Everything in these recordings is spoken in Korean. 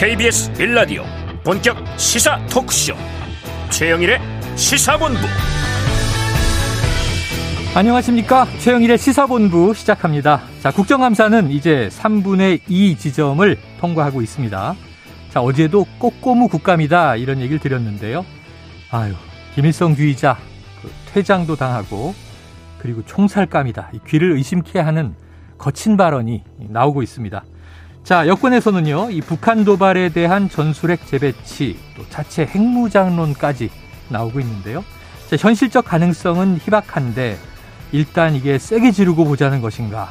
KBS 1라디오 본격 시사 토크쇼 최영일의 시사본부. 안녕하십니까. 최영일의 시사본부 시작합니다. 자, 국정감사는 이제 3분의 2 지점을 통과하고 있습니다. 자, 어제도 꼬꼬무 국감이다 이런 얘기를 드렸는데요. 아유, 김일성주의자 퇴장도 당하고 그리고 총살감이다, 이 귀를 의심케 하는 거친 발언이 나오고 있습니다. 자, 여권에서는요, 이 북한 도발에 대한 전술핵 재배치, 또 자체 핵무장론까지 나오고 있는데요. 자, 현실적 가능성은 희박한데 일단 이게 세게 지르고 보자는 것인가?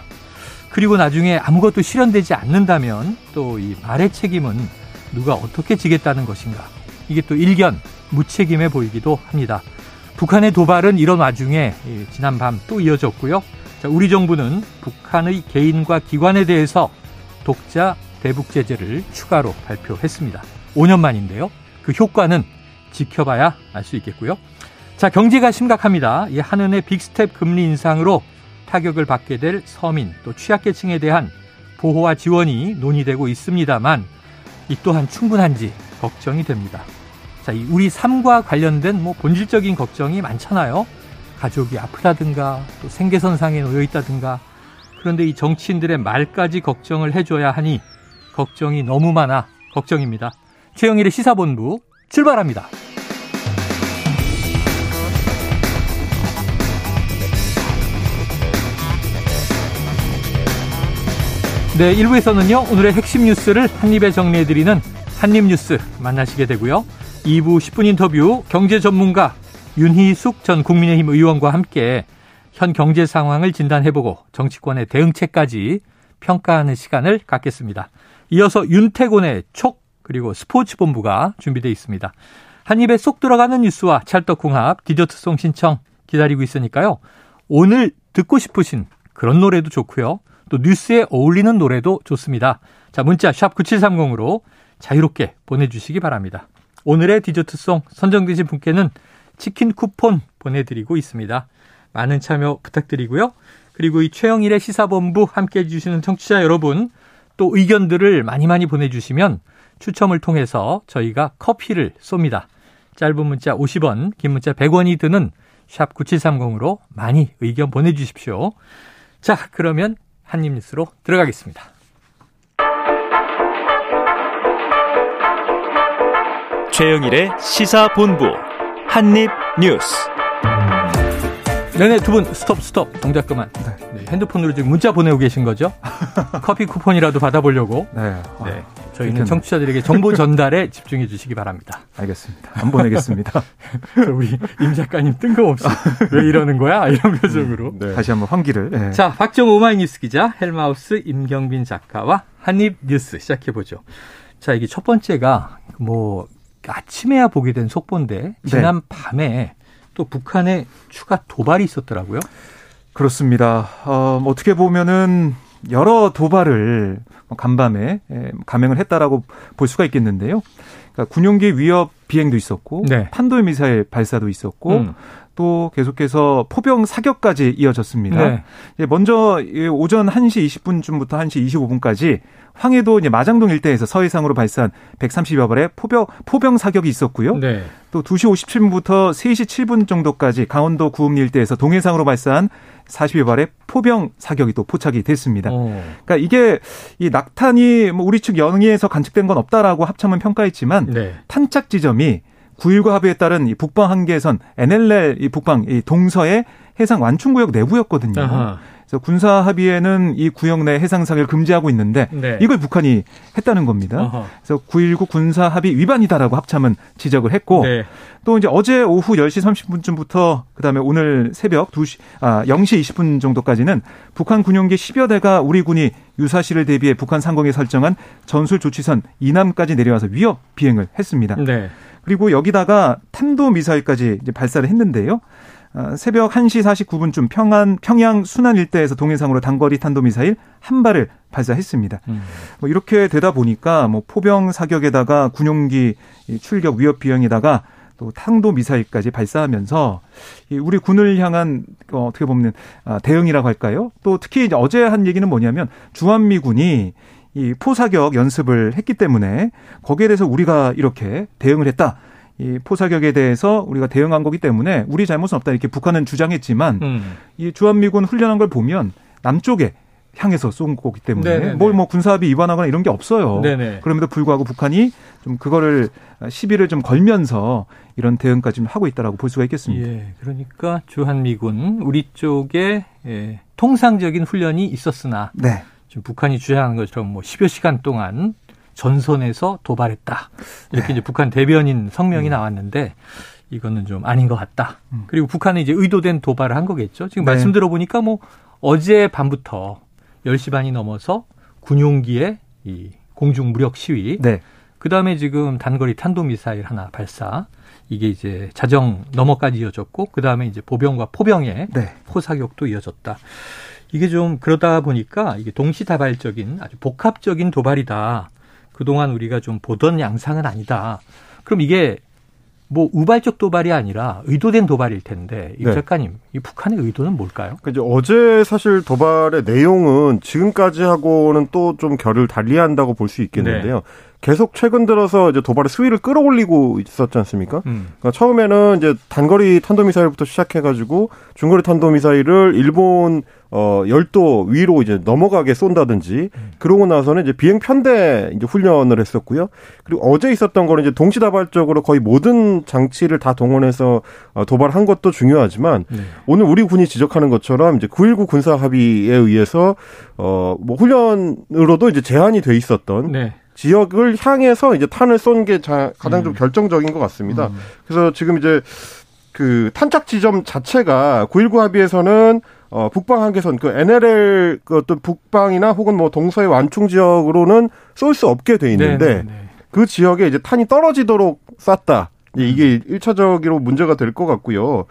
그리고 나중에 아무것도 실현되지 않는다면 또 이 말의 책임은 누가 어떻게 지겠다는 것인가? 이게 또 일견 무책임해 보이기도 합니다. 북한의 도발은 이런 와중에 지난 밤 또 이어졌고요. 자, 우리 정부는 북한의 개인과 기관에 대해서 독자 대북 제재를 추가로 발표했습니다. 5년 만인데요. 그 효과는 지켜봐야 알 수 있겠고요. 자, 경제가 심각합니다. 이 한은의 빅스텝 금리 인상으로 타격을 받게 될 서민 또 취약계층에 대한 보호와 지원이 논의되고 있습니다만 이 또한 충분한지 걱정이 됩니다. 자, 이 우리 삶과 관련된 본질적인 걱정이 많잖아요. 가족이 아프다든가 또 생계선상에 놓여 있다든가. 그런데 이 정치인들의 말까지 걱정을 해줘야 하니 걱정이 너무 많아 걱정입니다. 최영일의 시사본부 출발합니다. 네, 1부에서는요, 오늘의 핵심 뉴스를 한입에 정리해드리는 한입뉴스 만나시게 되고요. 2부 10분 인터뷰, 경제 전문가 윤희숙 전 국민의힘 의원과 함께 현 경제 상황을 진단해보고 정치권의 대응책까지 평가하는 시간을 갖겠습니다. 이어서 윤태곤의 촉, 그리고 스포츠본부가 준비되어 있습니다. 한 입에 쏙 들어가는 뉴스와 찰떡궁합, 디저트송 신청 기다리고 있으니까요. 오늘 듣고 싶으신 그런 노래도 좋고요. 또 뉴스에 어울리는 노래도 좋습니다. 자, 문자 샵 9730으로 자유롭게 보내주시기 바랍니다. 오늘의 디저트송 선정되신 분께는 치킨 쿠폰 보내드리고 있습니다. 많은 참여 부탁드리고요. 그리고 이 최영일의 시사본부 함께해 주시는 청취자 여러분, 또 의견들을 많이 보내주시면 추첨을 통해서 저희가 커피를 쏩니다. 짧은 문자 50원, 긴 문자 100원이 드는 샵 9730으로 많이 의견 보내주십시오. 자, 그러면 한입 뉴스로 들어가겠습니다. 최영일의 시사본부 한입 뉴스. 네네, 두 분 스톱 동작 그만. 네, 핸드폰으로 지금 문자 보내고 계신 거죠? 커피 쿠폰이라도 받아보려고. 네. 저희는 청취자들에게 정보 전달에 집중해 주시기 바랍니다. 알겠습니다. 안 보내겠습니다. 우리 임 작가님 뜬금없이 왜 이러는 거야? 이런 표정으로. 네. 다시 한번 환기를. 네. 자, 박정우 오마이뉴스 기자, 헬마우스 임경빈 작가와 한입 뉴스 시작해 보죠. 자, 이게 첫 번째가 아침에야 보게 된 속보인데 지난 밤에 또 북한에 추가 도발이 있었더라고요. 그렇습니다. 어떻게 보면은 여러 도발을 간밤에 감행을 했다라고 볼 수가 있겠는데요. 그러니까 군용기 위협 비행도 있었고, 탄도 미사일 발사도 있었고, 또 계속해서 포병 사격까지 이어졌습니다. 네. 먼저 오전 1시 20분쯤부터 1시 25분까지 황해도 마장동 일대에서 서해상으로 발사한 130여 발의 포병 사격이 있었고요. 네. 또 2시 57분부터 3시 7분 정도까지 강원도 구음리 일대에서 동해상으로 발사한 40여 발의 포병 사격이 또 포착이 됐습니다. 그러니까 이게 이 낙탄이 우리 측 영해에서 관측된 건 없다라고 합참은 평가했지만 탄착 지점이 9.19 합의에 따른 이 북방 한계선 NLL 이 북방 이 동서의 해상 완충구역 내부였거든요. 아하. 그래서 군사 합의에는 이 구역 내 해상 사격을 금지하고 있는데 이걸 북한이 했다는 겁니다. 아하. 그래서 9.19 군사 합의 위반이다라고 합참은 지적을 했고 또 이제 어제 오후 10시 30분쯤부터 그다음에 오늘 새벽 0시 20분 정도까지는 북한 군용기 10여 대가 우리 군이 유사시를 대비해 북한 상공에 설정한 전술 조치선 이남까지 내려와서 위협 비행을 했습니다. 그리고 여기다가 탄도미사일까지 이제 발사를 했는데요. 새벽 1시 49분쯤 평양 순안 일대에서 동해상으로 단거리 탄도미사일 한 발을 발사했습니다. 이렇게 되다 보니까 포병 사격에다가 군용기 출격 위협 비행에다가 또 탄도미사일까지 발사하면서 우리 군을 향한 어떻게 보면 대응이라고 할까요? 또 특히 이제 어제 한 얘기는 뭐냐면 주한미군이 이 포사격 연습을 했기 때문에 거기에 대해서 우리가 이렇게 대응을 했다. 이 포사격에 대해서 우리가 대응한 거기 때문에 우리 잘못은 없다. 이렇게 북한은 주장했지만 이 주한미군 훈련한 걸 보면 남쪽에 향해서 쏜 거기 때문에 뭐 군사합의 위반하거나 이런 게 없어요. 네네. 그럼에도 불구하고 북한이 좀 그거를 시비를 좀 걸면서 이런 대응까지 좀 하고 있다라고 볼 수가 있겠습니다. 예, 그러니까 주한미군 우리 쪽에 예, 통상적인 훈련이 있었으나 네. 지금 북한이 주장하는 것처럼 뭐 10여 시간 동안 전선에서 도발했다. 이렇게 네. 이제 북한 대변인 성명이 나왔는데 이거는 좀 아닌 것 같다. 그리고 북한은 이제 의도된 도발을 한 거겠죠. 지금 네. 말씀 들어보니까 뭐 어제 밤부터 10시 반이 넘어서 군용기의 이 공중 무력 시위. 네. 그다음에 지금 단거리 탄도미사일 하나 발사. 이게 이제 자정 넘어까지 이어졌고 그다음에 이제 보병과 포병의 네. 포사격도 이어졌다. 이게 좀 그러다 보니까 이게 동시다발적인 아주 복합적인 도발이다. 그동안 우리가 좀 보던 양상은 아니다. 그럼 이게 뭐 우발적 도발이 아니라 의도된 도발일 텐데 임 작가님, 이 북한의 의도는 뭘까요? 그러니까 이제 어제 사실 도발의 내용은 지금까지 하고는 또 좀 결을 달리한다고 볼 수 있겠는데요. 네. 계속 최근 들어서 이제 도발의 수위를 끌어올리고 있었지 않습니까? 그러니까 처음에는 이제 단거리 탄도미사일부터 시작해가지고 중거리 탄도미사일을 일본 열도 위로 이제 넘어가게 쏜다든지 그러고 나서는 이제 비행 편대 이제 훈련을 했었고요. 그리고 어제 있었던 거는 이제 동시다발적으로 거의 모든 장치를 다 동원해서 도발한 것도 중요하지만 오늘 우리 군이 지적하는 것처럼 이제 9.19 군사 합의에 의해서 뭐 훈련으로도 이제 제한이 돼 있었던. 네. 지역을 향해서 이제 탄을 쏜 게 가장 좀 결정적인 것 같습니다. 그래서 지금 이제 그 탄착 지점 자체가 9.19 합의에서는 북방 한계선 그 NLL 그 어떤 북방이나 혹은 뭐 동서의 완충 지역으로는 쏠 수 없게 돼 있는데 네네네. 그 지역에 이제 탄이 떨어지도록 쐈다. 이게 1차적으로 문제가 될 것 같고요.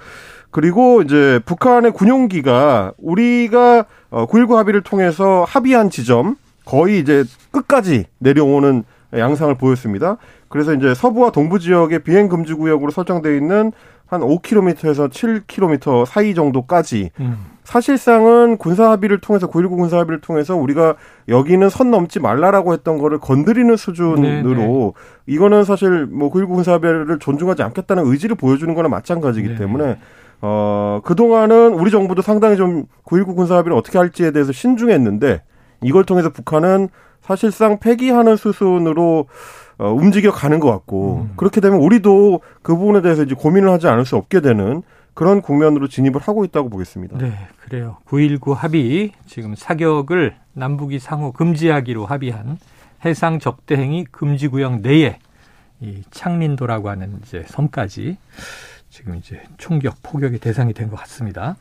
그리고 이제 북한의 군용기가 우리가 9.19 합의를 통해서 합의한 지점 거의 이제 끝까지 내려오는 양상을 보였습니다. 그래서 이제 서부와 동부 지역의 비행 금지 구역으로 설정되어 있는 한 5km에서 7km 사이 정도까지 사실상은 군사 합의를 통해서 9.19 군사 합의를 통해서 우리가 여기는 선 넘지 말라라고 했던 거를 건드리는 수준으로 네네. 이거는 사실 뭐 9.19 군사 합의를 존중하지 않겠다는 의지를 보여주는 거나 마찬가지이기 네네. 때문에 그동안은 우리 정부도 상당히 좀 9.19 군사 합의를 어떻게 할지에 대해서 신중했는데 이걸 통해서 북한은 사실상 폐기하는 수순으로 움직여가는 것 같고 그렇게 되면 우리도 그 부분에 대해서 이제 고민을 하지 않을 수 없게 되는 그런 국면으로 진입을 하고 있다고 보겠습니다. 네, 그래요. 9.19 합의 지금 사격을 남북이 상호 금지하기로 합의한 해상 적대 행위 금지 구역 내에 이 창린도라고 하는 이제 섬까지 지금 이제 총격 포격의 대상이 된 것 같습니다.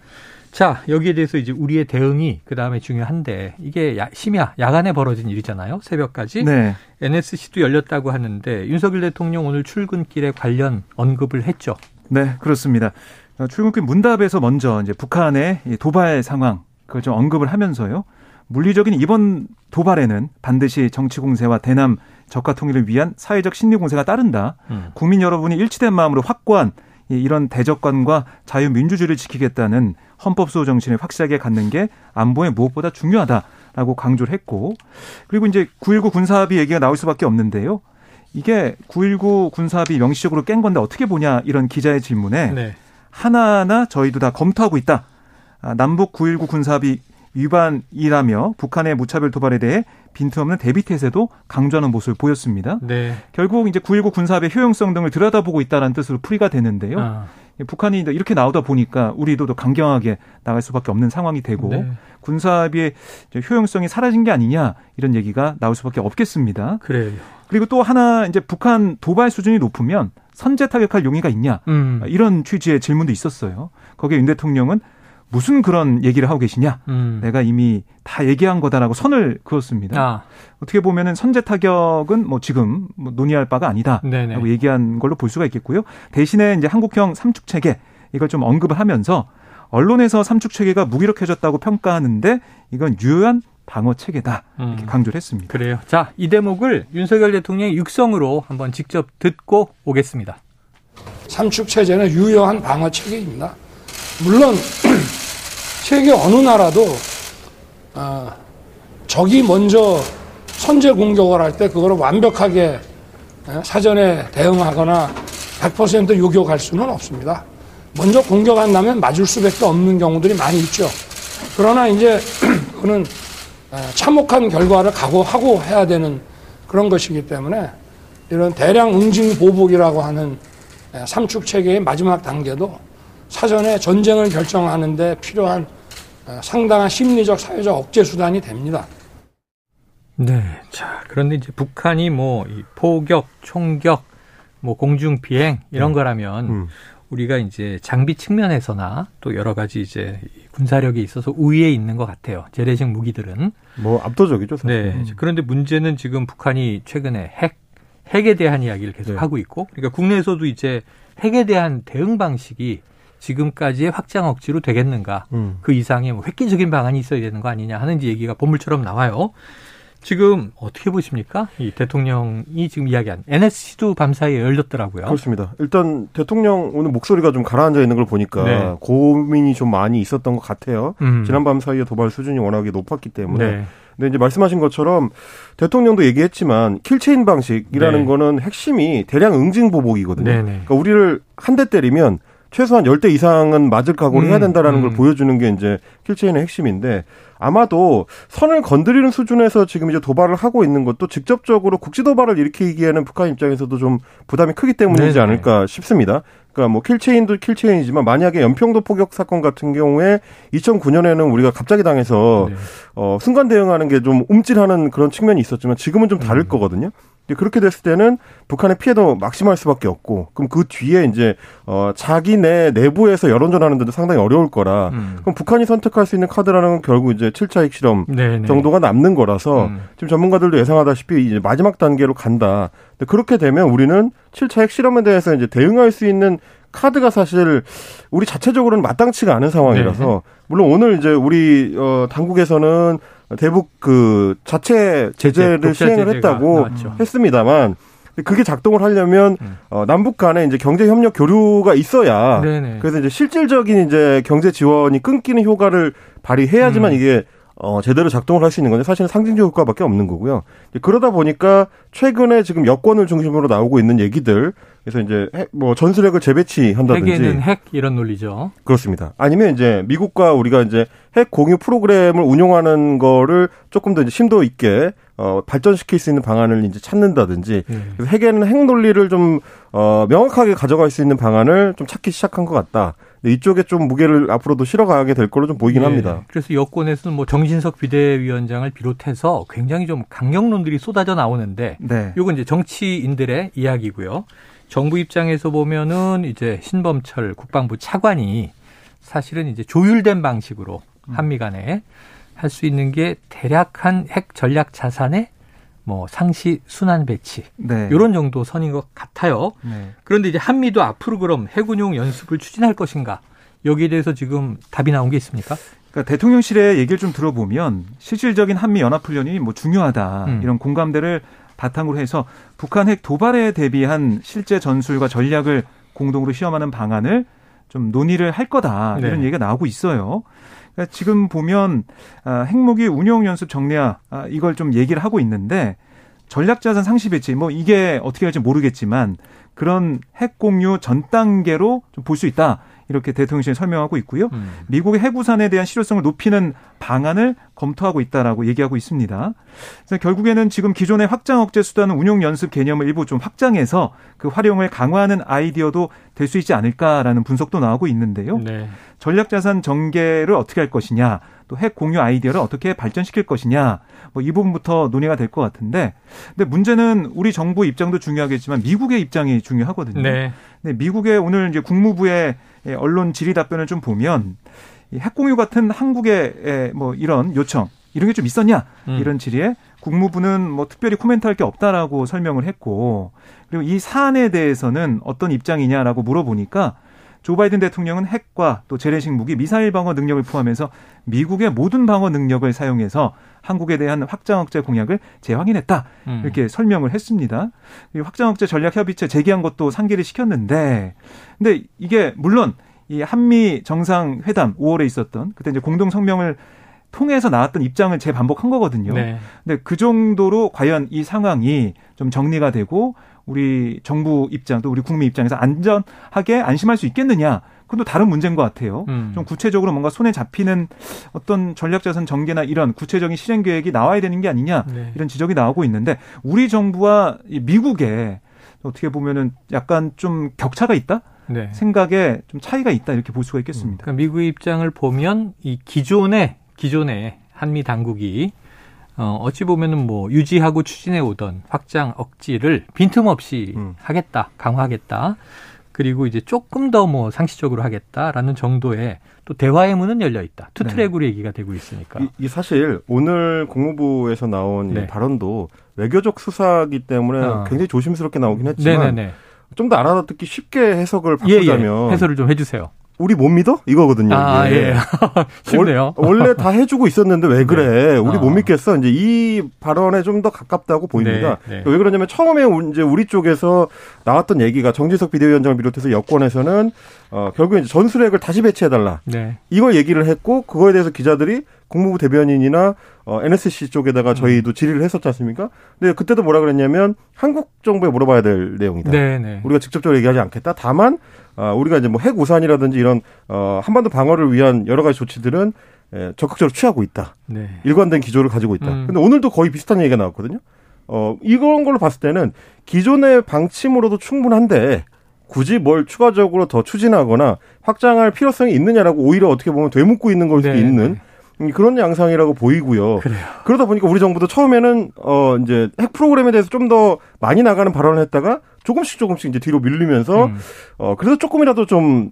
자, 여기에 대해서 이제 우리의 대응이 그다음에 중요한데 이게 심야, 야간에 벌어진 일이잖아요. 새벽까지. 네. NSC도 열렸다고 하는데 윤석열 대통령 오늘 출근길에 관련 언급을 했죠. 네, 그렇습니다. 출근길 문답에서 먼저 이제 북한의 도발 상황 그걸 좀 언급을 하면서요. 물리적인 이번 도발에는 반드시 정치 공세와 대남 적화 통일을 위한 사회적 심리 공세가 따른다. 국민 여러분이 일치된 마음으로 확고한 이런 대적관과 자유민주주의를 지키겠다는 헌법수호 정신을 확실하게 갖는 게 안보에 무엇보다 중요하다라고 강조를 했고 그리고 이제 9.19 군사합의 얘기가 나올 수밖에 없는데요. 이게 9.19 군사합의 명시적으로 깬 건데 어떻게 보냐 이런 기자의 질문에 네. 하나하나 저희도 다 검토하고 있다. 남북 9.19 군사합의 위반이라며 북한의 무차별 도발에 대해 빈틈없는 대비 태세도 강조하는 모습을 보였습니다. 네. 결국 이제 9.19 군사합의 효용성 등을 들여다보고 있다는 뜻으로 풀이가 되는데요. 북한이 이렇게 나오다 보니까 우리도 더 강경하게 나갈 수밖에 없는 상황이 되고 네. 군사합의의 효용성이 사라진 게 아니냐 이런 얘기가 나올 수밖에 없겠습니다. 그래요. 그리고 또 하나 이제 북한 도발 수준이 높으면 선제 타격할 용의가 있냐 이런 취지의 질문도 있었어요. 거기에 윤 대통령은 무슨 그런 얘기를 하고 계시냐. 내가 이미 다 얘기한 거다라고 선을 그었습니다. 어떻게 보면은 선제 타격은 뭐 지금 뭐 논의할 바가 아니다라고 네네. 얘기한 걸로 볼 수가 있겠고요. 대신에 이제 한국형 삼축 체계 이걸 좀 언급을 하면서 언론에서 삼축 체계가 무기력해졌다고 평가하는데 이건 유효한 방어 체계다 이렇게 강조를 했습니다. 그래요. 자, 이 대목을 윤석열 대통령의 육성으로 한번 직접 듣고 오겠습니다. 삼축 체제는 유효한 방어 체계입니다. 물론 세계 어느 나라도 적이 먼저 선제 공격을 할 때 그걸 완벽하게 사전에 대응하거나 100% 요격할 수는 없습니다. 먼저 공격한 다음에 맞을 수밖에 없는 경우들이 많이 있죠. 그러나 이제 그거는 참혹한 결과를 각오하고 해야 되는 그런 것이기 때문에 이런 대량 응징 보복이라고 하는 삼축체계의 마지막 단계도 사전에 전쟁을 결정하는 데 필요한 상당한 심리적 사회적 억제 수단이 됩니다. 네, 자 그런데 이제 북한이 뭐 이 포격, 총격, 뭐 공중 비행 이런 거라면 우리가 이제 장비 측면에서나 또 여러 가지 이제 군사력이 있어서 우위에 있는 것 같아요. 재래식 무기들은 뭐 압도적이죠. 사실. 네, 그런데 문제는 지금 북한이 최근에 핵에 대한 이야기를 계속 하고 있고, 그러니까 국내에서도 이제 핵에 대한 대응 방식이 지금까지의 확장 억지로 되겠는가, 그 이상의 뭐 획기적인 방안이 있어야 되는 거 아니냐 하는 얘기가 보물처럼 나와요. 지금 어떻게 보십니까? 이 대통령이 지금 이야기한 NSC도 밤사이에 열렸더라고요. 그렇습니다. 일단 대통령 오늘 목소리가 좀 가라앉아 있는 걸 보니까 고민이 좀 많이 있었던 것 같아요. 지난 밤사이에 도발 수준이 워낙에 높았기 때문에. 근데 이제 말씀하신 것처럼 대통령도 얘기했지만 킬체인 방식이라는 거는 핵심이 대량 응징 보복이거든요. 그러니까 우리를 한 대 때리면 최소한 10대 이상은 맞을 각오를 해야 된다라는 걸 보여주는 게 이제 킬체인의 핵심인데, 아마도 선을 건드리는 수준에서 지금 이제 도발을 하고 있는 것도 직접적으로 국지 도발을 일으키기에는 북한 입장에서도 좀 부담이 크기 때문이지 않을까 싶습니다. 그러니까 뭐 킬체인도 킬체인이지만 만약에 연평도 포격 사건 같은 경우에 2009년에는 우리가 갑자기 당해서 순간 대응하는 게 좀 움찔하는 그런 측면이 있었지만 지금은 좀 다를 거거든요. 그렇게 됐을 때는 북한의 피해도 막심할 수밖에 없고, 그럼 그 뒤에 이제 자기네 내부에서 여론전하는 데도 상당히 어려울 거라, 그럼 북한이 선택할 수 있는 카드라는 건 결국 이제 7차 핵실험 정도가 남는 거라서 지금 전문가들도 예상하다시피 이제 마지막 단계로 간다. 근데 그렇게 되면 우리는 7차 핵실험에 대해서 이제 대응할 수 있는 카드가 사실 우리 자체적으로는 마땅치가 않은 상황이라서 물론 오늘 이제 우리 당국에서는 대북 그 자체 제재를 시행을 했다고 했습니다만, 그게 작동을 하려면 남북 간에 이제 경제 협력 교류가 있어야 그래서 이제 실질적인 이제 경제 지원이 끊기는 효과를 발휘해야지만 이게 제대로 작동을 할 수 있는 건데, 사실은 상징적 효과밖에 없는 거고요. 그러다 보니까 최근에 지금 여권을 중심으로 나오고 있는 얘기들, 그래서 이제 뭐 전술핵을 재배치한다든지, 핵에는 핵 이런 논리죠. 그렇습니다. 아니면 이제 미국과 우리가 이제 핵 공유 프로그램을 운용하는 거를 조금 더 이제 심도 있게 발전시킬 수 있는 방안을 이제 찾는다든지, 그래서 핵에는 핵 논리를 좀 명확하게 가져갈 수 있는 방안을 좀 찾기 시작한 것 같다. 이쪽에 좀 무게를 앞으로도 실어가게 될 걸로 좀 보이긴 합니다. 그래서 여권에서는 뭐 정진석 비대위원장을 비롯해서 굉장히 좀 강경론들이 쏟아져 나오는데, 이건 이제 정치인들의 이야기고요. 정부 입장에서 보면은 이제 신범철 국방부 차관이 사실은 이제 조율된 방식으로 한미 간에 할 수 있는 게 대략 한 핵 전략 자산의 뭐 상시 순환 배치 이런 정도 선인 것 같아요. 그런데 이제 한미도 앞으로 그럼 해군용 연습을 추진할 것인가, 여기에 대해서 지금 답이 나온 게 있습니까? 그러니까 대통령실의 얘기를 좀 들어보면 실질적인 한미 연합훈련이 뭐 중요하다, 이런 공감대를 바탕으로 해서 북한 핵 도발에 대비한 실제 전술과 전략을 공동으로 시험하는 방안을 좀 논의를 할 거다, 이런 얘기가 나오고 있어요. 그러니까 지금 보면 핵무기 운용 연습 정례화, 이걸 좀 얘기를 하고 있는데, 전략자산 상시 배치 뭐 이게 어떻게 할지 모르겠지만 그런 핵 공유 전 단계로 좀 볼 수 있다, 이렇게 대통령실이 설명하고 있고요. 미국의 핵우산에 대한 실효성을 높이는 방안을 검토하고 있다라고 얘기하고 있습니다. 그래서 결국에는 지금 기존의 확장 억제 수단은 운용 연습 개념을 일부 좀 확장해서 그 활용을 강화하는 아이디어도 될 수 있지 않을까라는 분석도 나오고 있는데요. 전략자산 전개를 어떻게 할 것이냐, 또 핵 공유 아이디어를 어떻게 발전시킬 것이냐, 뭐 이 부분부터 논의가 될 것 같은데, 근데 문제는 우리 정부 입장도 중요하겠지만 미국의 입장이 중요하거든요. 근데 미국의 오늘 이제 국무부의 언론 질의 답변을 좀 보면 핵 공유 같은 한국의 뭐 이런 요청, 이런 게 좀 있었냐, 이런 질의에 국무부는 뭐 특별히 코멘트할 게 없다라고 설명을 했고, 그리고 이 사안에 대해서는 어떤 입장이냐라고 물어보니까 조 바이든 대통령은 핵과 또 재래식 무기, 미사일 방어 능력을 포함해서 미국의 모든 방어 능력을 사용해서 한국에 대한 확장 억제 공약을 재확인했다, 이렇게 설명을 했습니다. 확장 억제 전략 협의체 제기한 것도 상기를 시켰는데, 근데 이게 물론 이 한미 정상회담 5월에 있었던 그때 이제 공동 성명을 통해서 나왔던 입장을 재반복한 거거든요. 네. 근데 그 정도로 과연 이 상황이 좀 정리가 되고 우리 정부 입장 또 우리 국민 입장에서 안전하게 안심할 수 있겠느냐. 그건 또 다른 문제인 것 같아요. 좀 구체적으로 뭔가 손에 잡히는 어떤 전략자산 전개나 이런 구체적인 실행 계획이 나와야 되는 게 아니냐. 네. 이런 지적이 나오고 있는데 우리 정부와 미국의 어떻게 보면은 약간 좀 격차가 있다? 네. 생각에 좀 차이가 있다 이렇게 볼 수가 있겠습니다. 그러니까 미국의 입장을 보면 이 기존의 한미 당국이 어찌 보면은 뭐 유지하고 추진해 오던 확장 억지를 빈틈없이 하겠다, 강화하겠다. 그리고 이제 조금 더 뭐 상시적으로 하겠다라는 정도의 또 대화의 문은 열려 있다. 투 트랙으로 네. 얘기가 되고 있으니까. 이 사실 오늘 국무부에서 나온 네. 이 발언도 외교적 수사이기 때문에 굉장히 조심스럽게 나오긴 했지만 좀 더 알아듣기 쉽게 해석을 바꾸자면 해설을 좀 해주세요. 우리 못 믿어? 이거거든요. 아, 예. 쉽네요. 원래 다 해주고 있었는데 왜 그래? 네. 우리 못 믿겠어? 이제 이 발언에 좀 더 가깝다고 보입니다. 네. 네. 왜 그러냐면 처음에 이제 우리 쪽에서 나왔던 얘기가 정진석 비대위원장을 비롯해서 여권에서는 결국에 이제 전술핵을 다시 배치해달라. 네. 이걸 얘기를 했고 그거에 대해서 기자들이 국무부 대변인이나 NSC 쪽에다가 저희도 질의를 했었지 않습니까? 근데 그때도 뭐라 그랬냐면 한국 정부에 물어봐야 될 내용이다. 네네. 우리가 직접적으로 얘기하지 않겠다. 다만 우리가 이제 뭐 핵 우산이라든지 이런 한반도 방어를 위한 여러 가지 조치들은 적극적으로 취하고 있다. 네. 일관된 기조를 가지고 있다. 근데 오늘도 거의 비슷한 얘기가 나왔거든요. 이런 걸로 봤을 때는 기존의 방침으로도 충분한데 굳이 뭘 추가적으로 더 추진하거나 확장할 필요성이 있느냐라고 오히려 어떻게 보면 되묻고 있는 걸 수도 네. 있는. 그런 양상이라고 보이고요. 그래요. 그러다 보니까 우리 정부도 처음에는 이제 핵 프로그램에 대해서 좀 더 많이 나가는 발언을 했다가 조금씩 이제 뒤로 밀리면서 그래서 조금이라도 좀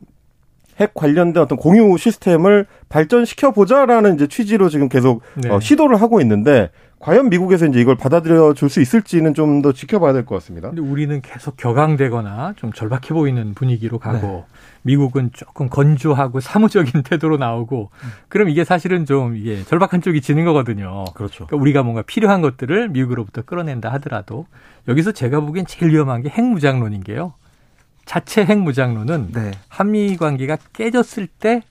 핵 관련된 어떤 공유 시스템을 발전시켜 보자라는 이제 취지로 지금 계속 네. 시도를 하고 있는데 과연 미국에서 이제 이걸 받아들여 줄 수 있을지는 좀 더 지켜봐야 될 것 같습니다. 근데 우리는 계속 격앙되거나 좀 절박해 보이는 분위기로 가고 네. 미국은 조금 건조하고 사무적인 태도로 나오고 그럼 이게 사실은 좀 이게 절박한 쪽이 지는 거거든요. 그렇죠. 그러니까 우리가 뭔가 필요한 것들을 미국으로부터 끌어낸다 하더라도 여기서 제가 보기엔 제일 위험한 게 핵무장론인 게요. 자체 핵무장론은 네. 한미 관계가 깨졌을 때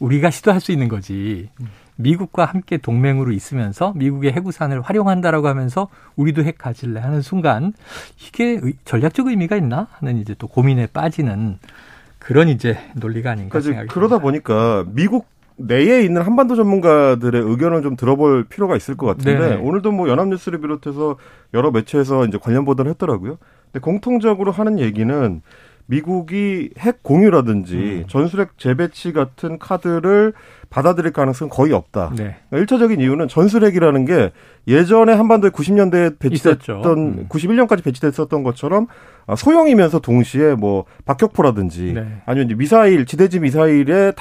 우리가 시도할 수 있는 거지. 미국과 함께 동맹으로 있으면서 미국의 핵우산을 활용한다라고 하면서 우리도 핵 가질래 하는 순간 이게 전략적 의미가 있나 하는 이제 또 고민에 빠지는 그런 이제 논리가 아닌가 그러니까 생각이 그러다 듭니다. 보니까 미국 내에 있는 한반도 전문가들의 의견을 좀 들어볼 필요가 있을 것 같은데 네네. 오늘도 뭐 연합뉴스를 비롯해서 여러 매체에서 이제 관련 보도를 했더라고요. 근데 공통적으로 하는 얘기는 미국이 핵 공유라든지 전술핵 재배치 같은 카드를 받아들일 가능성은 거의 없다. 네. 그러니까 1차적인 이유는 전술핵이라는 게 예전에 한반도에 90년대에 배치됐던 91년까지 배치됐었던 것처럼 소형이면서 동시에 뭐 박격포라든지 네. 아니면 이제 미사일, 지대지 미사일에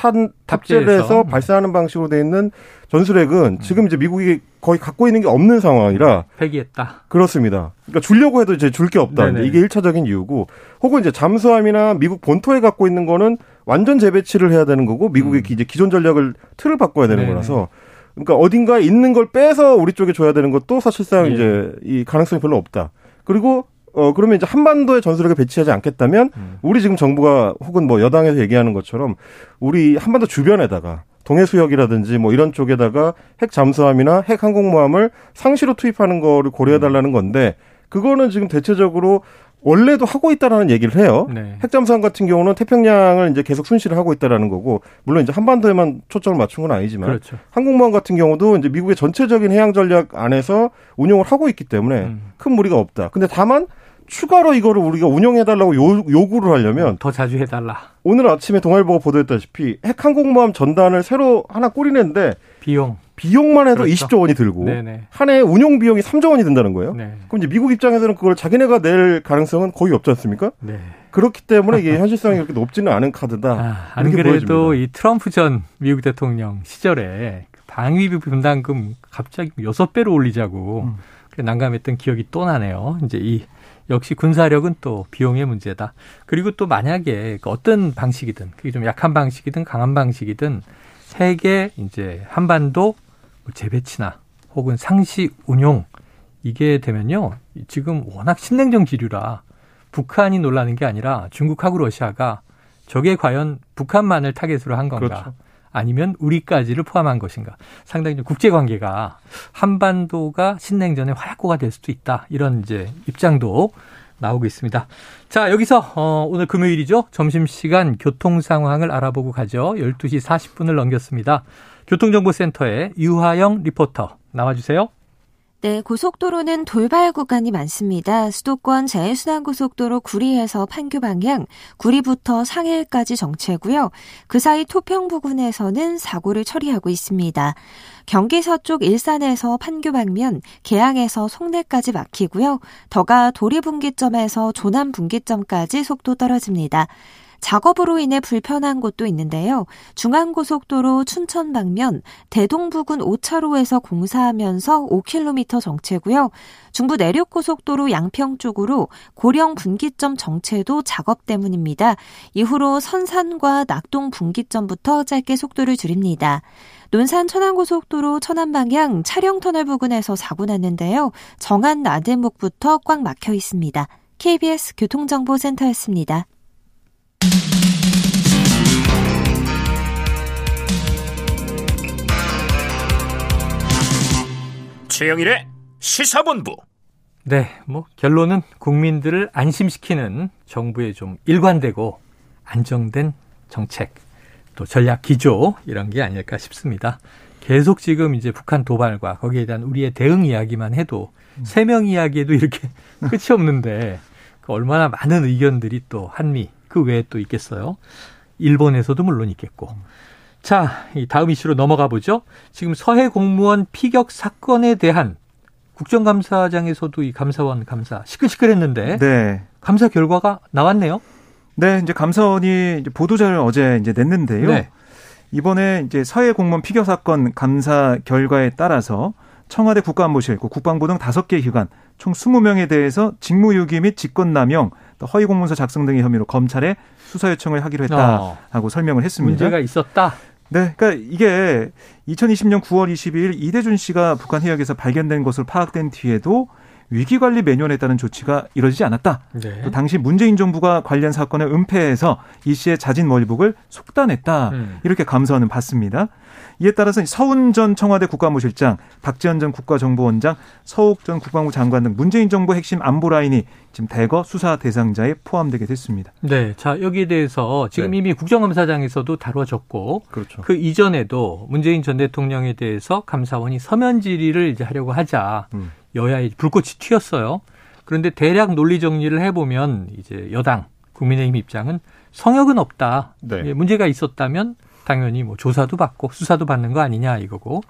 탑재를 해서 발사하는 방식으로 돼 있는 전술핵은 지금 이제 미국이 거의 갖고 있는 게 없는 상황이라 폐기했다. 그렇습니다. 그러니까 주려고 해도 이제 줄 게 없다. 이제 이게 1차적인 이유고 혹은 이제 잠수함이나 미국 본토에 갖고 있는 거는 완전 재배치를 해야 되는 거고 미국의 이제 기존 전략을 틀을 바꿔야 되는 네네. 거라서 그러니까 어딘가 있는 걸 빼서 우리 쪽에 줘야 되는 것도 사실상 네. 이제 이 가능성이 별로 없다. 그리고 그러면 이제 한반도에 전술핵을 배치하지 않겠다면 우리 지금 정부가 혹은 뭐 여당에서 얘기하는 것처럼 우리 한반도 주변에다가 동해 수역이라든지 뭐 이런 쪽에다가 핵 잠수함이나 핵 항공모함을 상시로 투입하는 거를 고려해 달라는 건데 그거는 지금 대체적으로 원래도 하고 있다라는 얘기를 해요. 네. 핵잠수함 같은 경우는 태평양을 이제 계속 순시를 하고 있다라는 거고, 물론 이제 한반도에만 초점을 맞춘 건 아니지만, 그렇죠. 항공모함 같은 경우도 이제 미국의 전체적인 해양 전략 안에서 운용을 하고 있기 때문에 큰 무리가 없다. 근데 다만 추가로 이거를 우리가 운영해달라고 요구를 하려면 더 자주 해달라. 오늘 아침에 동아일보가 보도했다시피 핵항공모함 전단을 새로 하나 꾸리는데 비용만 해도 그렇죠. 20조 원이 들고 네네. 한 해 운용 비용이 3조 원이 든다는 거예요. 네. 그럼 이제 미국 입장에서는 그걸 자기네가 낼 가능성은 거의 없지 않습니까? 네. 그렇기 때문에 이게 현실성이 그렇게 높지는 않은 카드다. 안 그래도 보여집니다. 이 트럼프 전 미국 대통령 시절에 방위비 분담금 갑자기 6배로 올리자고 그래 난감했던 기억이 또 나네요. 이제 이 역시 군사력은 또 비용의 문제다. 그리고 또 만약에 어떤 방식이든 그게 좀 약한 방식이든 강한 방식이든 세계 이제 한반도 재배치나 혹은 상시 운용 이게 되면요. 지금 워낙 신냉전 기류라 북한이 놀라는 게 아니라 중국하고 러시아가 저게 과연 북한만을 타겟으로 한 건가? 그렇죠. 아니면 우리까지를 포함한 것인가. 상당히 좀 국제관계가 한반도가 신냉전의 화약고가 될 수도 있다. 이런 이제 입장도 나오고 있습니다. 자, 여기서 오늘 금요일이죠. 점심시간 교통 상황을 알아보고 가죠. 12시 40분을 넘겼습니다. 교통정보센터의 유하영 리포터 나와주세요. 네, 고속도로는 돌발 구간이 많습니다. 수도권 제1순환고속도로 구리에서 판교 방향, 구리부터 상해까지 정체고요. 그 사이 토평 부근에서는 사고를 처리하고 있습니다. 경기 서쪽 일산에서 판교 방면, 계양에서 송내까지 막히고요. 더가 도리분기점에서 조남분기점까지 속도 떨어집니다. 작업으로 인해 불편한 곳도 있는데요. 중앙고속도로 춘천 방면 대동부근 5차로에서 공사하면서 5km 정체고요. 중부 내륙고속도로 양평 쪽으로 고령 분기점 정체도 작업 때문입니다. 이후로 선산과 낙동 분기점부터 짧게 속도를 줄입니다. 논산 천안고속도로 천안 방향 차량터널 부근에서 사고 났는데요. 정안 나들목부터 꽉 막혀 있습니다. KBS 교통정보센터였습니다. 최영일의 시사본부. 네, 뭐 결론은 국민들을 안심시키는 정부의 좀 일관되고 안정된 정책, 또 전략 기조 이런 게 아닐까 싶습니다. 계속 지금 이제 북한 도발과 거기에 대한 우리의 대응 이야기만 해도 세명 이야기에도 이렇게 끝이 없는데 얼마나 많은 의견들이 또 한미 그 외에 또 있겠어요. 일본에서도 물론 있겠고. 자, 이 다음 이슈로 넘어가 보죠. 지금 서해 공무원 피격 사건에 대한 국정감사장에서도 이 감사원 감사 시끌시끌했는데 네. 감사 결과가 나왔네요. 네, 이제 감사원이 이제 보도자를 어제 이제 냈는데요. 네. 이번에 이제 서해 공무원 피격 사건 감사 결과에 따라서 청와대 국가안보실, 국방부 등 5개 기관 총 20명에 대해서 직무유기 및 직권남용, 허위공문서 작성 등의 혐의로 검찰에 수사 요청을 하기로 했다라고 설명을 했습니다. 문제가 있었다. 네, 그러니까 이게 2020년 9월 22일 이대준 씨가 북한 해역에서 발견된 것으로 파악된 뒤에도 위기관리 매뉴얼에 따른 조치가 이뤄지지 않았다. 네. 또 당시 문재인 정부가 관련 사건을 은폐해서 이 씨의 자진월북을 속단했다. 이렇게 감사원은 봤습니다. 이에 따라서 서훈 전 청와대 국가안보실장, 박재현 전 국가정보원장, 서욱 전 국방부 장관 등 문재인 정부 핵심 안보 라인이 지금 대거 수사 대상자에 포함되게 됐습니다. 네, 자 여기에 대해서 지금 이미 국정감사장에서도 다뤄졌고, 그렇죠. 그 이전에도 문재인 전 대통령에 대해서 감사원이 서면 질의를 이제 하려고 하자 여야의 불꽃이 튀었어요. 그런데 대략 논리 정리를 해보면 이제 여당 국민의힘 입장은 성역은 없다. 네. 문제가 있었다면. 당연히 뭐 조사도 받고 수사도 받는 거 아니냐 이거고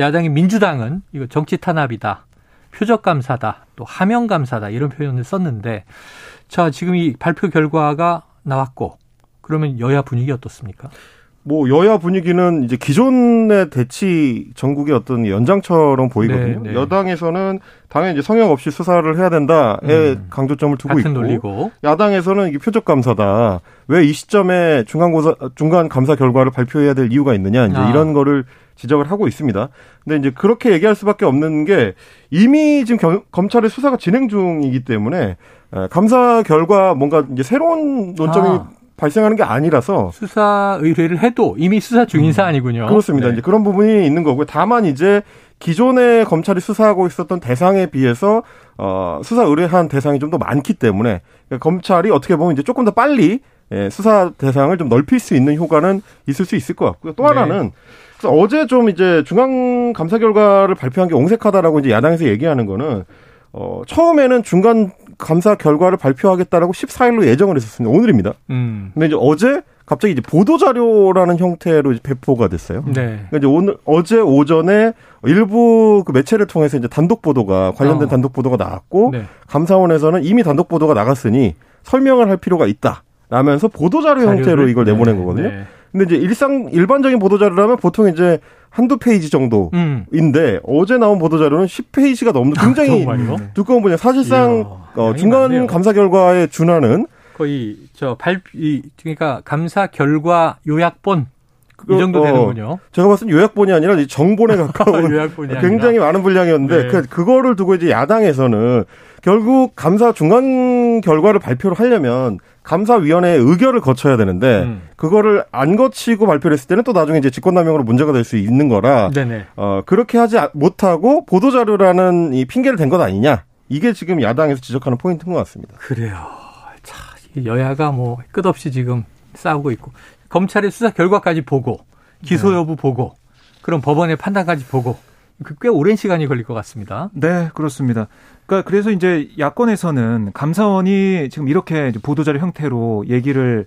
야당인 민주당은 이거 정치 탄압이다, 표적 감사다, 또 하명 감사다 이런 표현을 썼는데 자 지금 이 발표 결과가 나왔고 그러면 여야 분위기 어떻습니까? 뭐 여야 분위기는 이제 기존의 대치 전국의 어떤 연장처럼 보이거든요. 네, 네. 여당에서는 당연히 이제 성역 없이 수사를 해야 된다에 강조점을 두고 같은 있고 논리고. 야당에서는 이게 표적 감사다. 왜 이 시점에 중간 감사 결과를 발표해야 될 이유가 있느냐 이제 이런 거를 지적을 하고 있습니다. 근데 이제 그렇게 얘기할 수밖에 없는 게 이미 지금 검찰의 수사가 진행 중이기 때문에 감사 결과 뭔가 이제 새로운 논점이 발생하는 게 아니라서 수사 의뢰를 해도 이미 수사 중인 사안이군요. 그렇습니다. 네. 이제 그런 부분이 있는 거고요. 다만 이제 기존에 검찰이 수사하고 있었던 대상에 비해서 수사 의뢰한 대상이 좀 더 많기 때문에 그러니까 검찰이 어떻게 보면 이제 조금 더 빨리 수사 대상을 좀 넓힐 수 있는 효과는 있을 수 있을 것 같고요. 또 하나는 그래서 어제 좀 이제 중앙 감사 결과를 발표한 게 옹색하다라고 이제 야당에서 얘기하는 거는 처음에는 중간 감사 결과를 발표하겠다라고 14일로 예정을 했었습니다. 오늘입니다. 근데 이제 어제 갑자기 이제 보도자료라는 형태로 이제 배포가 됐어요. 네. 그러니까 이제 어제 오전에 일부 그 매체를 통해서 이제 단독 보도가, 관련된 단독 보도가 나왔고, 네. 감사원에서는 이미 단독 보도가 나갔으니 설명을 할 필요가 있다. 라면서 보도자료 형태로 이걸 내보낸 거거든요. 네. 근데 이제 일반적인 보도자료라면 보통 이제 한두 페이지 정도인데 어제 나온 보도자료는 10페이지가 넘는 굉장히 두꺼운 분야. 사실상 중간 많네요. 감사 결과에 준하는 거의 그러니까 감사 결과 요약본 이 정도 되는군요. 제가 봤을 때 요약본이 아니라 이제 정본에 가까운 굉장히 많은 분량이었는데 네. 그거를 두고 이제 야당에서는 결국 감사 중간 결과를 발표를 하려면 감사위원회의 의결을 거쳐야 되는데 그거를 안 거치고 발표를 했을 때는 또 나중에 이제 직권남용으로 문제가 될 수 있는 거라 그렇게 하지 못하고 보도자료라는 이 핑계를 댄 것 아니냐. 이게 지금 야당에서 지적하는 포인트인 것 같습니다. 그래요. 자, 여야가 뭐 끝없이 지금 싸우고 있고 검찰의 수사 결과까지 보고 기소 여부 보고 그럼 법원의 판단까지 보고 꽤 오랜 시간이 걸릴 것 같습니다. 네, 그렇습니다. 그러니까 그래서 이제 야권에서는 감사원이 지금 이렇게 보도자료 형태로 얘기를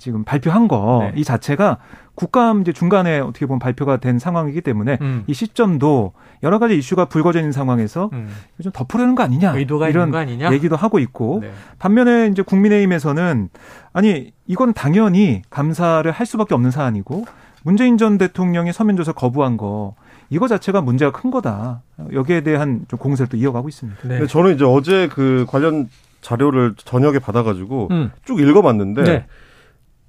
지금 발표한 거 이 자체가 국감 이제 중간에 어떻게 보면 발표가 된 상황이기 때문에 이 시점도 여러 가지 이슈가 불거진 상황에서 좀 덮으려는 거 아니냐 의도가 이런 있는 거 아니냐? 얘기도 하고 있고 반면에 이제 국민의힘에서는 아니 이건 당연히 감사를 할 수밖에 없는 사안이고 문재인 전 대통령이 서면 조사 거부한 거. 이거 자체가 문제가 큰 거다. 여기에 대한 좀 공세를 또 이어가고 있습니다. 네. 저는 이제 어제 그 관련 자료를 저녁에 받아가지고 쭉 읽어봤는데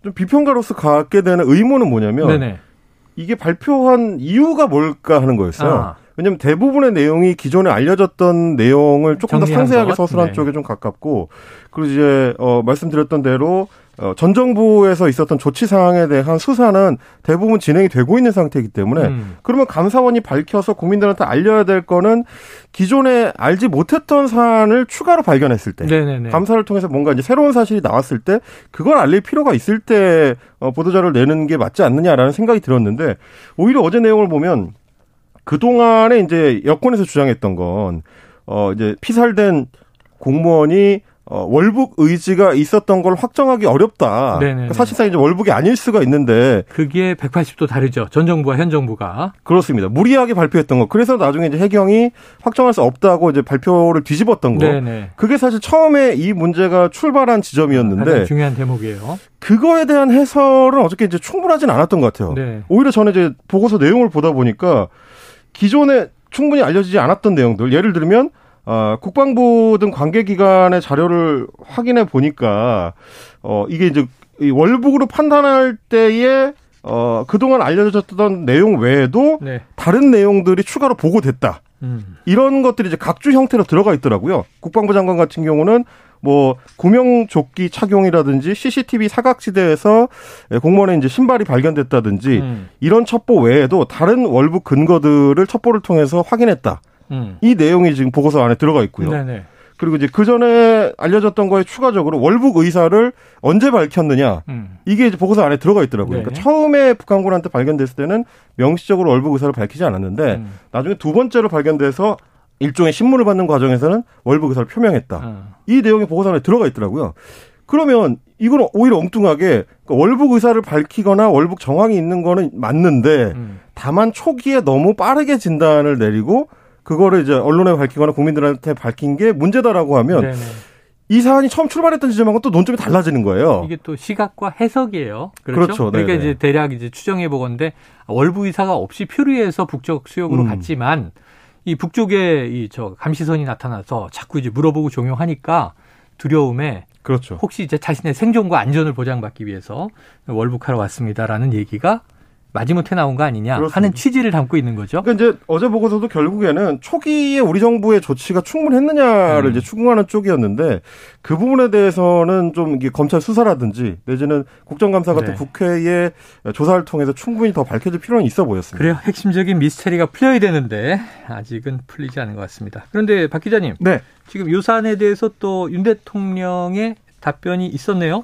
좀 비평가로서 갖게 되는 의문은 뭐냐면 이게 발표한 이유가 뭘까 하는 거였어요. 왜냐하면 대부분의 내용이 기존에 알려졌던 내용을 조금 더 상세하게 서술한 쪽에 좀 가깝고 그리고 이제 말씀드렸던 대로 전 정부에서 있었던 조치 사항에 대한 수사는 대부분 진행이 되고 있는 상태이기 때문에 그러면 감사원이 밝혀서 국민들한테 알려야 될 거는 기존에 알지 못했던 사안을 추가로 발견했을 때 감사를 통해서 뭔가 이제 새로운 사실이 나왔을 때 그걸 알릴 필요가 있을 때 보도자료를 내는 게 맞지 않느냐라는 생각이 들었는데 오히려 어제 내용을 보면 그동안에 이제 여권에서 주장했던 건 이제 피살된 공무원이 월북 의지가 있었던 걸 확정하기 어렵다. 그러니까 사실상 이제 월북이 아닐 수가 있는데 그게 180도 다르죠. 전 정부와 현 정부가 그렇습니다. 무리하게 발표했던 거. 그래서 나중에 이제 해경이 확정할 수 없다고 이제 발표를 뒤집었던 거. 그게 사실 처음에 이 문제가 출발한 지점이었는데 가장 중요한 대목이에요. 그거에 대한 해설은 어저께 이제 충분하진 않았던 것 같아요. 오히려 저는 이제 보고서 내용을 보다 보니까 기존에 충분히 알려지지 않았던 내용들 예를 들면. 국방부 등 관계기관의 자료를 확인해 보니까, 이게 이제, 월북으로 판단할 때에, 그동안 알려졌던 내용 외에도, 다른 내용들이 추가로 보고됐다. 이런 것들이 이제 각주 형태로 들어가 있더라고요. 국방부 장관 같은 경우는, 뭐, 구명조끼 착용이라든지, CCTV 사각지대에서 공무원의 이제 신발이 발견됐다든지, 이런 첩보 외에도 다른 월북 근거들을 첩보를 통해서 확인했다. 이 내용이 지금 보고서 안에 들어가 있고요. 그리고 이제 그 전에 알려졌던 거에 추가적으로 월북 의사를 언제 밝혔느냐. 이게 이제 보고서 안에 들어가 있더라고요. 그러니까 처음에 북한군한테 발견됐을 때는 명시적으로 월북 의사를 밝히지 않았는데 나중에 두 번째로 발견돼서 일종의 신문을 받는 과정에서는 월북 의사를 표명했다. 이 내용이 보고서 안에 들어가 있더라고요. 그러면 이건 오히려 엉뚱하게 월북 의사를 밝히거나 월북 정황이 있는 거는 맞는데 다만 초기에 너무 빠르게 진단을 내리고 그거를 이제 언론에 밝히거나 국민들한테 밝힌 게 문제다라고 하면 이 사안이 처음 출발했던 지점하고 또 논점이 달라지는 거예요. 이게 또 시각과 해석이에요. 그렇죠. 그러니까 이제 대략 이제 추정해 보건데 월북 의사가 없이 표류해서 북쪽 수역으로 갔지만 이 북쪽에 이 저 감시선이 나타나서 자꾸 이제 물어보고 종용하니까 두려움에 혹시 이제 자신의 생존과 안전을 보장받기 위해서 월북하러 왔습니다라는 얘기가 마지못해 나온 거 아니냐 하는 취지를 담고 있는 거죠. 그러니까 이제 어제 보고서도 결국에는 초기에 우리 정부의 조치가 충분했느냐를 이제 추궁하는 쪽이었는데 그 부분에 대해서는 좀 이게 검찰 수사라든지 내지는 국정감사 같은 국회의 조사를 통해서 충분히 더 밝혀질 필요는 있어 보였습니다. 그래요. 핵심적인 미스터리가 풀려야 되는데 아직은 풀리지 않은 것 같습니다. 그런데 박 기자님, 지금 이 사안에 대해서 또 윤 대통령의 답변이 있었네요.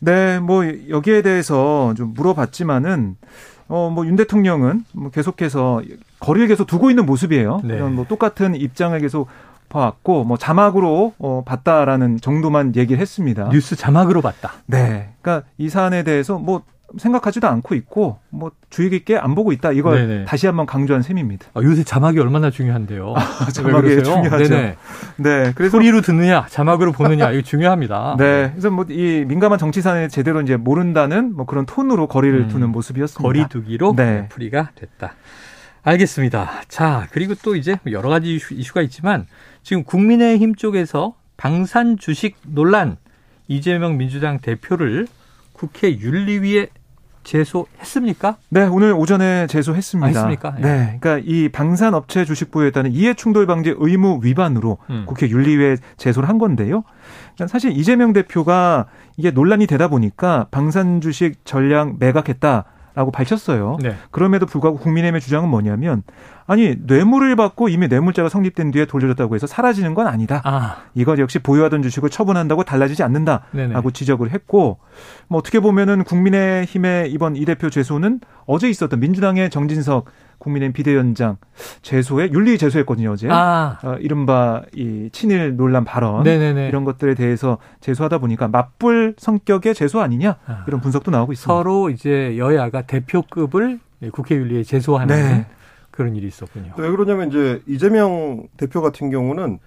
네, 뭐 여기에 대해서 좀 물어봤지만은 뭐 윤 대통령은 뭐 계속해서 거리를 계속 두고 있는 모습이에요. 뭐 똑같은 입장을 계속 봤고 뭐 자막으로 봤다라는 정도만 얘기를 했습니다. 뉴스 자막으로 봤다. 그러니까 이 사안에 대해서 뭐 생각하지도 않고 있고 뭐 주의 깊게 안 보고 있다. 이걸 다시 한번 강조한 셈입니다. 아, 요새 자막이 얼마나 중요한데요. 자막이 중요하죠. 그래서 소리로 듣느냐, 자막으로 보느냐 이거 중요합니다. 그래서 뭐 이 민감한 정치 사안에 제대로 이제 모른다는 뭐 그런 톤으로 거리를 두는 모습이었습니다. 거리두기로 풀이가 됐다. 알겠습니다. 자, 그리고 또 이제 여러 가지 이슈가 있지만 지금 국민의힘 쪽에서 방산 주식 논란 이재명 민주당 대표를 국회 윤리위에 제소했습니까? 네, 오늘 오전에 제소했습니다. 아, 했습니까? 예. 네, 그러니까 이 방산업체 주식 보유에 따른 이해충돌 방지 의무 위반으로 국회 윤리위에 제소를 한 건데요. 사실 이재명 대표가 이게 논란이 되다 보니까 방산 주식 전량 매각했다라고 밝혔어요. 네. 그럼에도 불구하고 국민의힘의 주장은 뭐냐면 아니 뇌물을 받고 이미 뇌물자가 성립된 뒤에 돌려줬다고 해서 사라지는 건 아니다. 아. 이것 역시 보유하던 주식을 처분한다고 달라지지 않는다라고 네네. 지적을 했고 뭐 어떻게 보면은 국민의힘의 이번 이 대표 제소는 어제 있었던 민주당의 정진석 국민의힘 비대위원장 제소에 윤리 제소했거든요 어제. 아. 이른바 이 친일 논란 발언 네네네. 이런 것들에 대해서 제소하다 보니까 맞불 성격의 제소 아니냐 아. 이런 분석도 나오고 있습니다. 서로 이제 여야가 대표급을 국회 윤리에 제소하는. 네. 그런 일이 있었군요. 왜 그러냐면 이제 이재명 대표 같은 경우는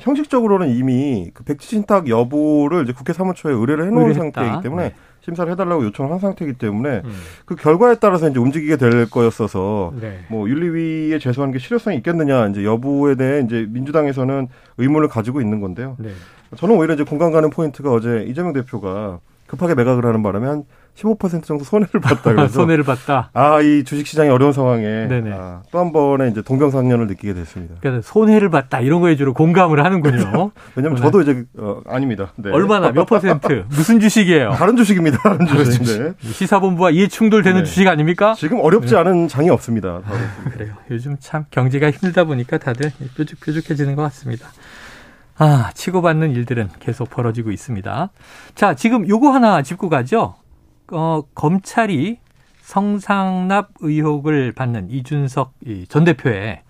형식적으로는 이미 그 백지신탁 여부를 이제 국회 사무처에 의뢰를 해놓은 상태이기 때문에 네. 심사를 해달라고 요청을 한 상태이기 때문에 그 결과에 따라서 이제 움직이게 될 거였어서 네. 뭐 윤리위에 제소하는 게 실효성이 있겠느냐 이제 여부에 대해 이제 민주당에서는 의문을 가지고 있는 건데요. 네. 저는 오히려 이제 공감 가는 포인트가 어제 이재명 대표가 급하게 매각을 하는 바람에 한 15% 정도 손해를 봤다. 그래서 손해를 봤다. 아, 이 주식시장이 어려운 상황에 아, 또 한 번의 이제 동병상련을 느끼게 됐습니다. 그러니까 손해를 봤다 이런 거에 주로 공감을 하는군요. 왜냐하면 저도 이제 아닙니다. 네. 얼마나 몇 퍼센트? 무슨 주식이에요? 다른 주식입니다. 다른 주식. 네. 시사본부와 이해충돌되는 네. 주식 아닙니까? 지금 어렵지 네. 않은 장이 없습니다. 그래요. 요즘 참 경제가 힘들다 보니까 다들 뾰족뾰족해지는 것 같습니다. 아, 치고받는 일들은 계속 벌어지고 있습니다. 자, 지금 요거 하나 짚고 가죠. 검찰이 성상납 의혹을 받는 이준석 전 대표의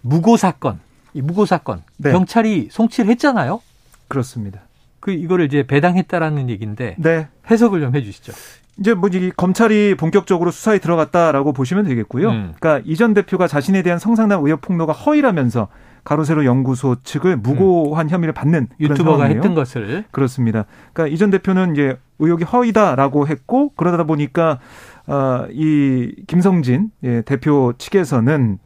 무고 사건 네. 경찰이 송치를 했잖아요. 그렇습니다. 이거를 이제 배당했다라는 얘기인데 네. 해석을 좀 해주시죠. 이제 뭐 이 검찰이 본격적으로 수사에 들어갔다라고 보시면 되겠고요. 그러니까 이 전 대표가 자신에 대한 성상납 의혹 폭로가 허위라면서. 가로세로 연구소 측을 무고한 혐의를 받는 유튜버가 그런 했던 것을 그렇습니다. 그러니까 이 전 대표는 이제 의혹이 허위다라고 했고 그러다 보니까 이 김성진 대표 측에서는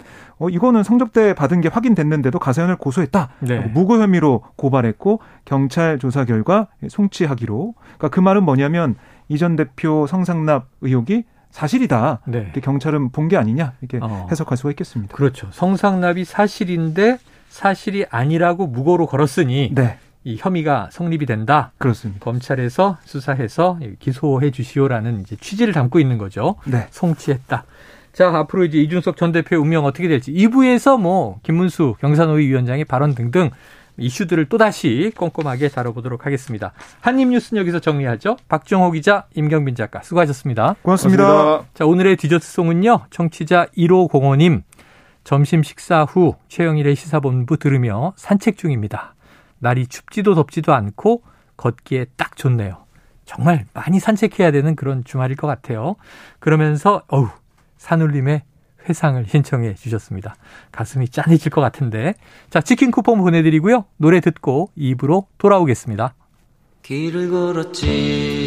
이거는 성접대 받은 게 확인됐는데도 가세현을 고소했다. 네. 무고 혐의로 고발했고 경찰 조사 결과 송치하기로. 그러니까 그 말은 뭐냐면 이 전 대표 성상납 의혹이 사실이다. 네. 경찰은 본 게 아니냐 이렇게 해석할 수가 있겠습니다. 그렇죠. 성상납이 사실인데 사실이 아니라고 무고로 걸었으니 네. 이 혐의가 성립이 된다. 그렇습니다. 검찰에서 수사해서 기소해 주시오라는 이제 취지를 담고 있는 거죠. 네. 송치했다. 자, 앞으로 이제 이준석 전 대표의 운명 어떻게 될지 2부에서 뭐 김문수 경사노위 위원장의 발언 등등 이슈들을 또다시 꼼꼼하게 다뤄보도록 하겠습니다. 한입뉴스는 여기서 정리하죠. 박정호 기자, 임경빈 작가 수고하셨습니다. 고맙습니다. 자, 오늘의 디저트송은요. 청취자 1505님. 점심 식사 후 최영일의 시사본부 들으며 산책 중입니다. 날이 춥지도 덥지도 않고 걷기에 딱 좋네요. 정말 많이 산책해야 되는 그런 주말일 것 같아요. 그러면서 산울림의 회상을 신청해 주셨습니다. 가슴이 짠해질 것 같은데. 자, 치킨 쿠폰 보내드리고요. 노래 듣고 2부로 돌아오겠습니다. 길을 걸었지